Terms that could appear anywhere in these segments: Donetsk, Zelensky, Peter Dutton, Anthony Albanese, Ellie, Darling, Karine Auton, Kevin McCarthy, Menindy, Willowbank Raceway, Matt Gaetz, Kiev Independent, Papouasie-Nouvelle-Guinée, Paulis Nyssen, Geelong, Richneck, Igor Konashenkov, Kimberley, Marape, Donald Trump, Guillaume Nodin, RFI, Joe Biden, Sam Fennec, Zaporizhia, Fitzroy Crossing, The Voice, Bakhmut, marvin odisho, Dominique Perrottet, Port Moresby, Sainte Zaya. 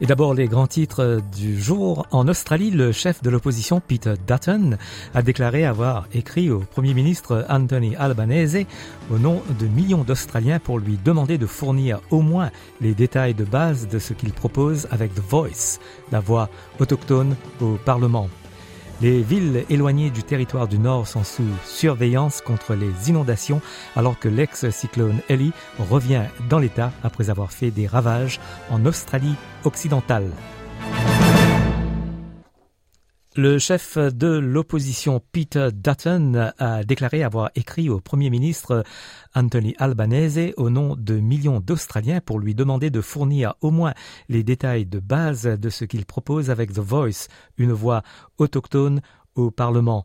Et d'abord, les grands titres du jour. En Australie, le chef de l'opposition, Peter Dutton, a déclaré avoir écrit au Premier ministre Anthony Albanese au nom de millions d'Australiens pour lui demander de fournir au moins les détails de base de ce qu'il propose avec The Voice, la voix autochtone au Parlement. Les villes éloignées du territoire du Nord sont sous surveillance contre les inondations alors que l'ex-cyclone Ellie revient dans l'État après avoir fait des ravages en Australie occidentale. Le chef de l'opposition Peter Dutton a déclaré avoir écrit au Premier ministre Anthony Albanese au nom de millions d'Australiens pour lui demander de fournir au moins les détails de base de ce qu'il propose avec The Voice, une voix autochtone au Parlement.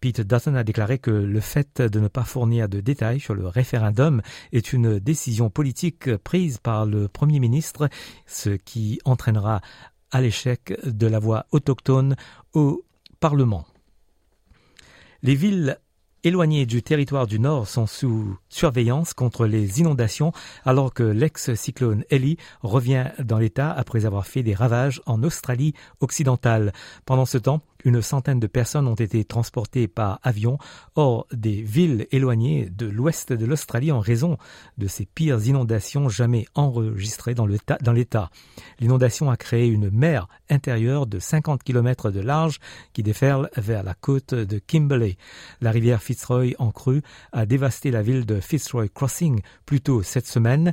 Peter Dutton a déclaré que le fait de ne pas fournir de détails sur le référendum est une décision politique prise par le Premier ministre, ce qui entraînera à l'échec de la voix autochtone au Parlement. Les villes éloignées du territoire du Nord sont sous surveillance contre les inondations alors que l'ex-cyclone Ellie revient dans l'État après avoir fait des ravages en Australie occidentale. Pendant ce temps, une centaine de personnes ont été transportées par avion hors des villes éloignées de l'ouest de l'Australie en raison de ces pires inondations jamais enregistrées dans l'État. L'inondation a créé une mer intérieure de 50 km de large qui déferle vers la côte de Kimberley. La rivière Fitzroy en crue a dévasté la ville de Fitzroy Crossing plus tôt cette semaine.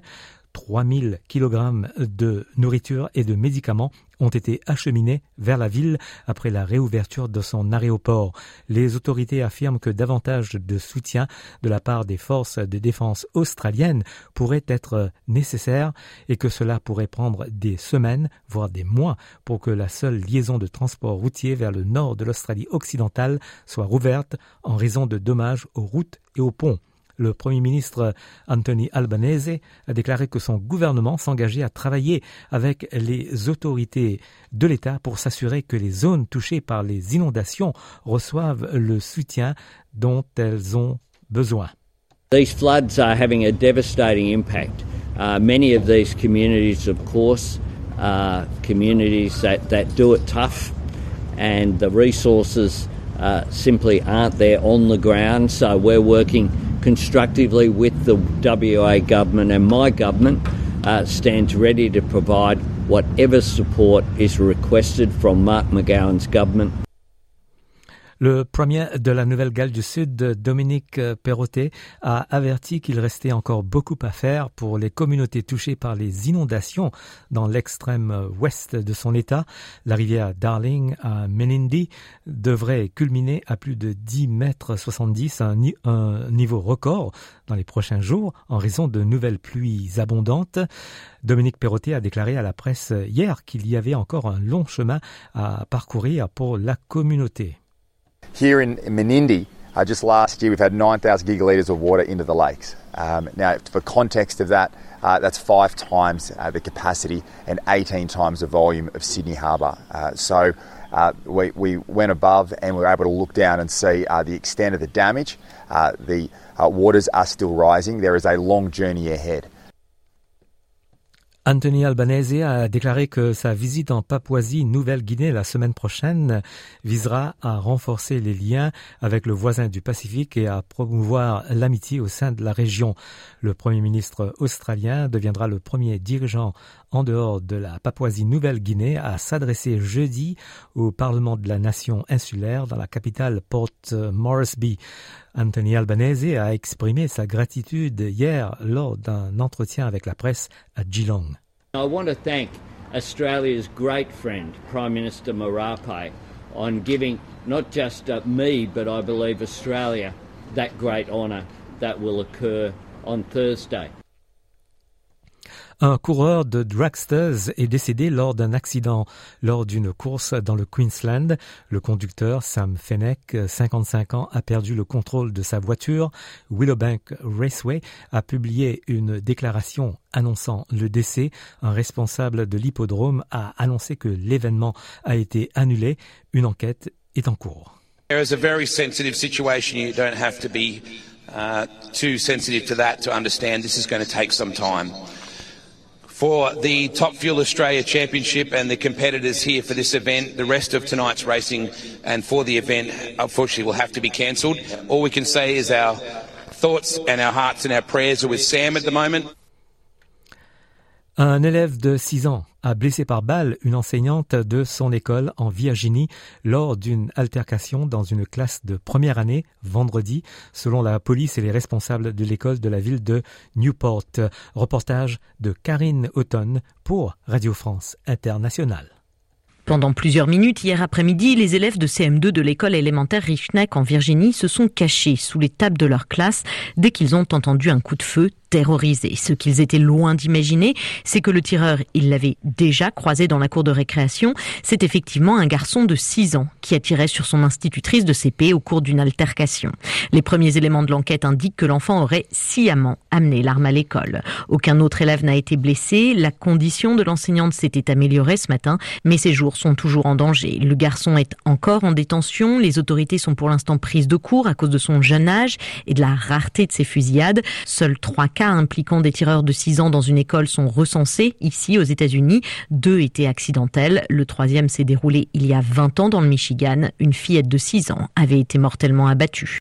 3000 kg de nourriture et de médicaments ont été acheminés vers la ville après la réouverture de son aéroport. Les autorités affirment que davantage de soutien de la part des forces de défense australiennes pourrait être nécessaire et que cela pourrait prendre des semaines, voire des mois, pour que la seule liaison de transport routier vers le nord de l'Australie occidentale soit rouverte en raison de dommages aux routes et aux ponts. Le Premier ministre Anthony Albanese a déclaré que son gouvernement s'engageait à travailler avec les autorités de l'État pour s'assurer que les zones touchées par les inondations reçoivent le soutien dont elles ont besoin. These floods are having a devastating impact. Many of these communities, of course, are communities that do it tough, and the resources simply aren't there on the ground. So we're working constructively with the WA government and my government stands ready to provide whatever support is requested from Mark McGowan's government. Le premier de la Nouvelle-Galles du Sud, Dominique Perrottet, a averti qu'il restait encore beaucoup à faire pour les communautés touchées par les inondations dans l'extrême ouest de son État. La rivière Darling à Menindy devrait culminer à plus de 10,70 mètres, un niveau record dans les prochains jours en raison de nouvelles pluies abondantes. Dominique Perrottet a déclaré à la presse hier qu'il y avait encore un long chemin à parcourir pour la communauté. Here in Menindy, just last year we've had 9,000 gigalitres of water into the lakes. Now, for context of that, that's 5 times the capacity and 18 times the volume of Sydney Harbour. So we went above and we were able to look down and see the extent of the damage. The waters are still rising. There is a long journey ahead. Anthony Albanese a déclaré que sa visite en Papouasie-Nouvelle-Guinée la semaine prochaine visera à renforcer les liens avec le voisin du Pacifique et à promouvoir l'amitié au sein de la région. Le Premier ministre australien deviendra le premier dirigeant en dehors de la Papouasie-Nouvelle-Guinée à s'adresser jeudi au Parlement de la nation insulaire dans la capitale Port Moresby. Anthony Albanese a exprimé sa gratitude hier lors d'un entretien avec la presse à Geelong. I want to thank Australia's great friend, Prime Minister Marape, on giving not just me, but I believe Australia, that great honour that will occur on Thursday. Un coureur de dragsters est décédé lors d'un accident. Lors d'une course dans le Queensland, le conducteur Sam Fennec, 55 ans, a perdu le contrôle de sa voiture. Willowbank Raceway a publié une déclaration annonçant le décès. Un responsable de l'hippodrome a annoncé que l'événement a été annulé. Une enquête est en cours. There is a very sensitive situation. You don't have to be too sensitive to that to understand this is going to take some time. For the Top Fuel Australia Championship and the competitors here for this event, the rest of tonight's racing and for the event, unfortunately, will have to be cancelled. All we can say is our thoughts and our hearts and our prayers are with Sam at the moment. Un élève de 6 ans a blessé par balle une enseignante de son école en Virginie lors d'une altercation dans une classe de première année vendredi, selon la police et les responsables de l'école de la ville de Newport. Reportage de Karine Auton pour Radio France Internationale. Pendant plusieurs minutes, hier après-midi, les élèves de CM2 de l'école élémentaire Richneck en Virginie se sont cachés sous les tables de leur classe dès qu'ils ont entendu un coup de feu terrorisé. Ce qu'ils étaient loin d'imaginer, c'est que le tireur, ils l'avaient déjà croisé dans la cour de récréation. C'est effectivement un garçon de 6 ans qui attirait sur son institutrice de CP au cours d'une altercation. Les premiers éléments de l'enquête indiquent que l'enfant aurait sciemment amené l'arme à l'école. Aucun autre élève n'a été blessé. La condition de l'enseignante s'était améliorée ce matin, mais ses jours sont toujours en danger. Le garçon est encore en détention. Les autorités sont pour l'instant prises de court à cause de son jeune âge et de la rareté de ses fusillades. Seuls 3 cas impliquant des tireurs de 6 ans dans une école sont recensés ici aux États-Unis. 2 étaient accidentels. Le 3e s'est déroulé il y a 20 ans dans le Michigan. Une fillette de 6 ans avait été mortellement abattue.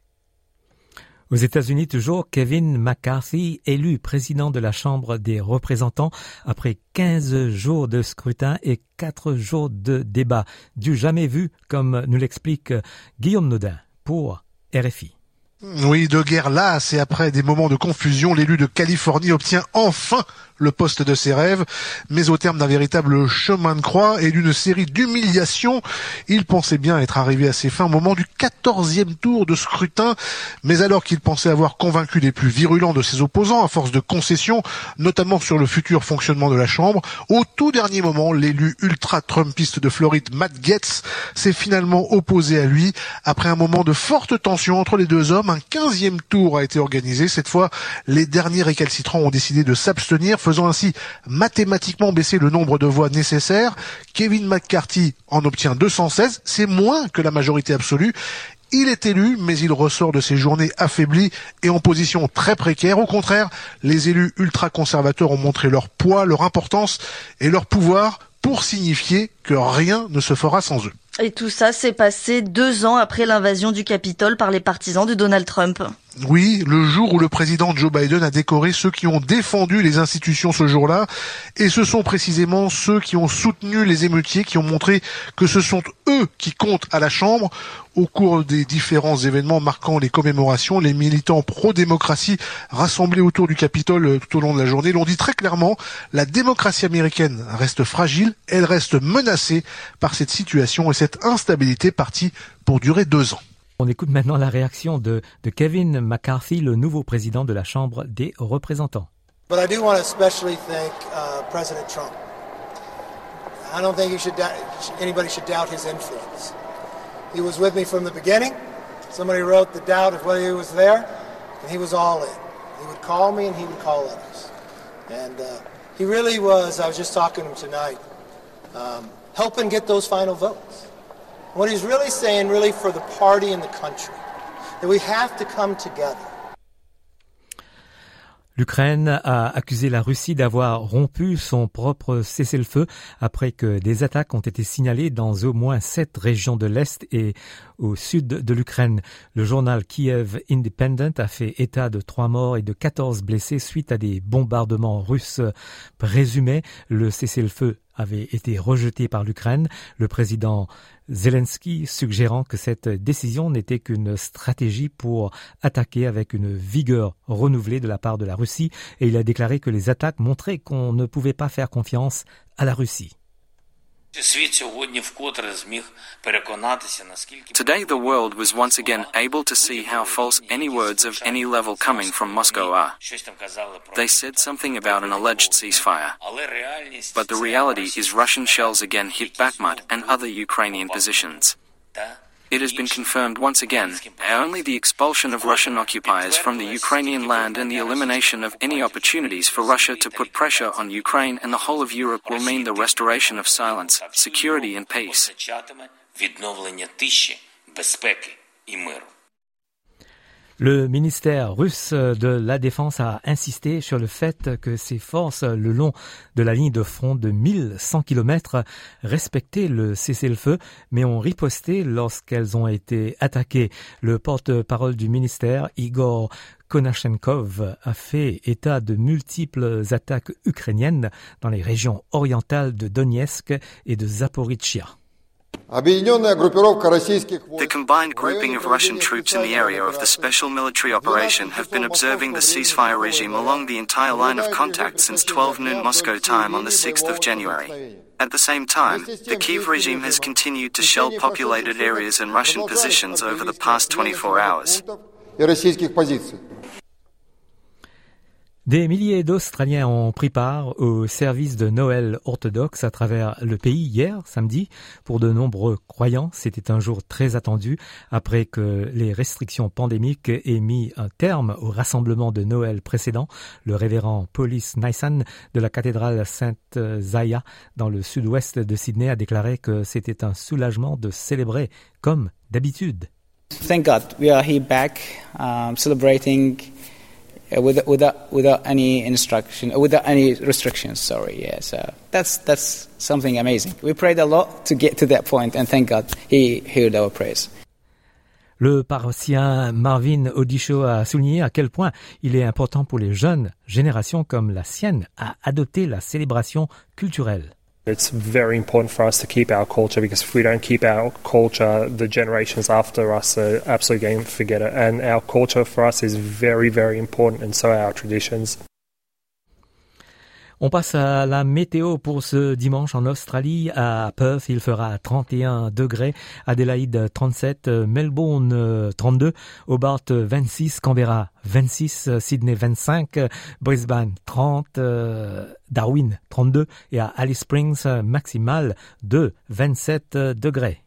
Aux États-Unis, toujours, Kevin McCarthy, élu président de la Chambre des représentants après 15 jours de scrutin et 4 jours de débat. Du jamais vu, comme nous l'explique Guillaume Nodin pour RFI. Oui, de guerre lasse et après des moments de confusion, l'élu de Californie obtient enfin le poste de ses rêves. Mais au terme d'un véritable chemin de croix et d'une série d'humiliations, il pensait bien être arrivé à ses fins au moment du 14e tour de scrutin. Mais alors qu'il pensait avoir convaincu les plus virulents de ses opposants à force de concessions, notamment sur le futur fonctionnement de la Chambre, au tout dernier moment, l'élu ultra-trumpiste de Floride, Matt Gaetz, s'est finalement opposé à lui après un moment de forte tension entre les deux hommes. Un 15e tour a été organisé. Cette fois, les derniers récalcitrants ont décidé de s'abstenir, faisant ainsi mathématiquement baisser le nombre de voix nécessaires. Kevin McCarthy en obtient 216, c'est moins que la majorité absolue. Il est élu, mais il ressort de ses journées affaiblies et en position très précaire. Au contraire, les élus ultra-conservateurs ont montré leur poids, leur importance et leur pouvoir pour signifier que rien ne se fera sans eux. Et tout ça s'est passé 2 ans après l'invasion du Capitole par les partisans de Donald Trump. Oui, le jour où le président Joe Biden a décoré ceux qui ont défendu les institutions ce jour-là. Et ce sont précisément ceux qui ont soutenu les émeutiers, qui ont montré que ce sont eux qui comptent à la Chambre. Au cours des différents événements marquant les commémorations, les militants pro-démocratie rassemblés autour du Capitole tout au long de la journée l'ont dit très clairement, la démocratie américaine reste fragile, elle reste menacée par cette situation et cette instabilité partie pour durer 2 ans. On écoute maintenant la réaction de Kevin McCarthy, le nouveau président de la Chambre des représentants. But I do want to especially thank President Trump. I don't think anybody should doubt his influence. He was with me from the beginning. Somebody wrote the doubt of whether he was there, and he was all in. He would call me and he would call others. And he really was, I was just talking to him tonight, helping get those final votes. What he's really saying, really for the party and the country, that we have to come together. L'Ukraine a accusé la Russie d'avoir rompu son propre cessez-le-feu après que des attaques ont été signalées dans au moins 7 régions de l'Est et au sud de l'Ukraine. Le journal Kiev Independent a fait état de 3 morts et de 14 blessés suite à des bombardements russes présumés. Le cessez-le-feu avait été rejeté par l'Ukraine, le président Zelensky suggérant que cette décision n'était qu'une stratégie pour attaquer avec une vigueur renouvelée de la part de la Russie et il a déclaré que les attaques montraient qu'on ne pouvait pas faire confiance à la Russie. Today the world was once again able to see how false any words of any level coming from Moscow are. They said something about an alleged ceasefire. But the reality is Russian shells again hit Bakhmut and other Ukrainian positions. It has been confirmed once again, only the expulsion of Russian occupiers from the Ukrainian land and the elimination of any opportunities for Russia to put pressure on Ukraine and the whole of Europe will mean the restoration of silence, security and peace. Le ministère russe de la Défense a insisté sur le fait que ses forces, le long de la ligne de front de 1100 km, respectaient le cessez-le-feu, mais ont riposté lorsqu'elles ont été attaquées. Le porte-parole du ministère, Igor Konashenkov, a fait état de multiples attaques ukrainiennes dans les régions orientales de Donetsk et de Zaporizhia. The combined grouping of Russian troops in the area of the special military operation have been observing the ceasefire regime along the entire line of contact since 12 noon Moscow time on the 6th of January. At the same time, the Kiev regime has continued to shell populated areas and Russian positions over the past 24 hours. Des milliers d'Australiens ont pris part au service de Noël orthodoxe à travers le pays hier, samedi. Pour de nombreux croyants, c'était un jour très attendu après que les restrictions pandémiques aient mis un terme au rassemblement de Noël précédent. Le révérend Paulis Nyssen de la cathédrale Sainte Zaya dans le sud-ouest de Sydney a déclaré que c'était un soulagement de célébrer comme d'habitude. Thank God, we are here back, celebrating. Without any instruction, without any restrictions. So that's something amazing. We prayed a lot to get to that point, and thank God He heard our prayers. Le paroissien Marvin Odisho a souligné à quel point il est important pour les jeunes générations comme la sienne à adopter la célébration culturelle. It's very important for us to keep our culture because if we don't keep our culture, the generations after us are absolutely going to forget it. And our culture for us is very, very important, and so are our traditions. On passe à la météo pour ce dimanche en Australie. À Perth, il fera 31 degrés, Adélaïde 37, Melbourne 32, Hobart 26, Canberra 26, Sydney 25, Brisbane 30, Darwin 32 et à Alice Springs maximale de 27 degrés.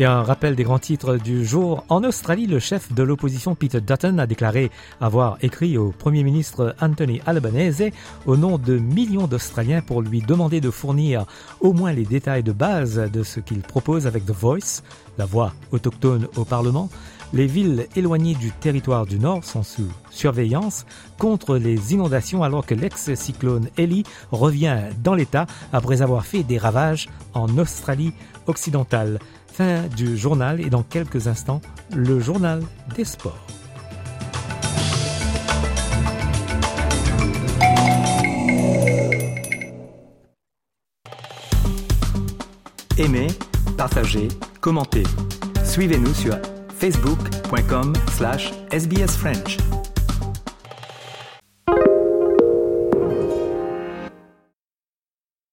Et un rappel des grands titres du jour. En Australie, le chef de l'opposition Peter Dutton a déclaré avoir écrit au Premier ministre Anthony Albanese au nom de millions d'Australiens pour lui demander de fournir au moins les détails de base de ce qu'il propose avec The Voice, la voix autochtone au Parlement. Les villes éloignées du territoire du Nord sont sous surveillance contre les inondations alors que l'ex-cyclone Ellie revient dans l'État après avoir fait des ravages en Australie occidentale. Fin du journal et dans quelques instants, le journal des sports. Aimez, partagez, commentez. Suivez-nous sur facebook.com/sbsfrench.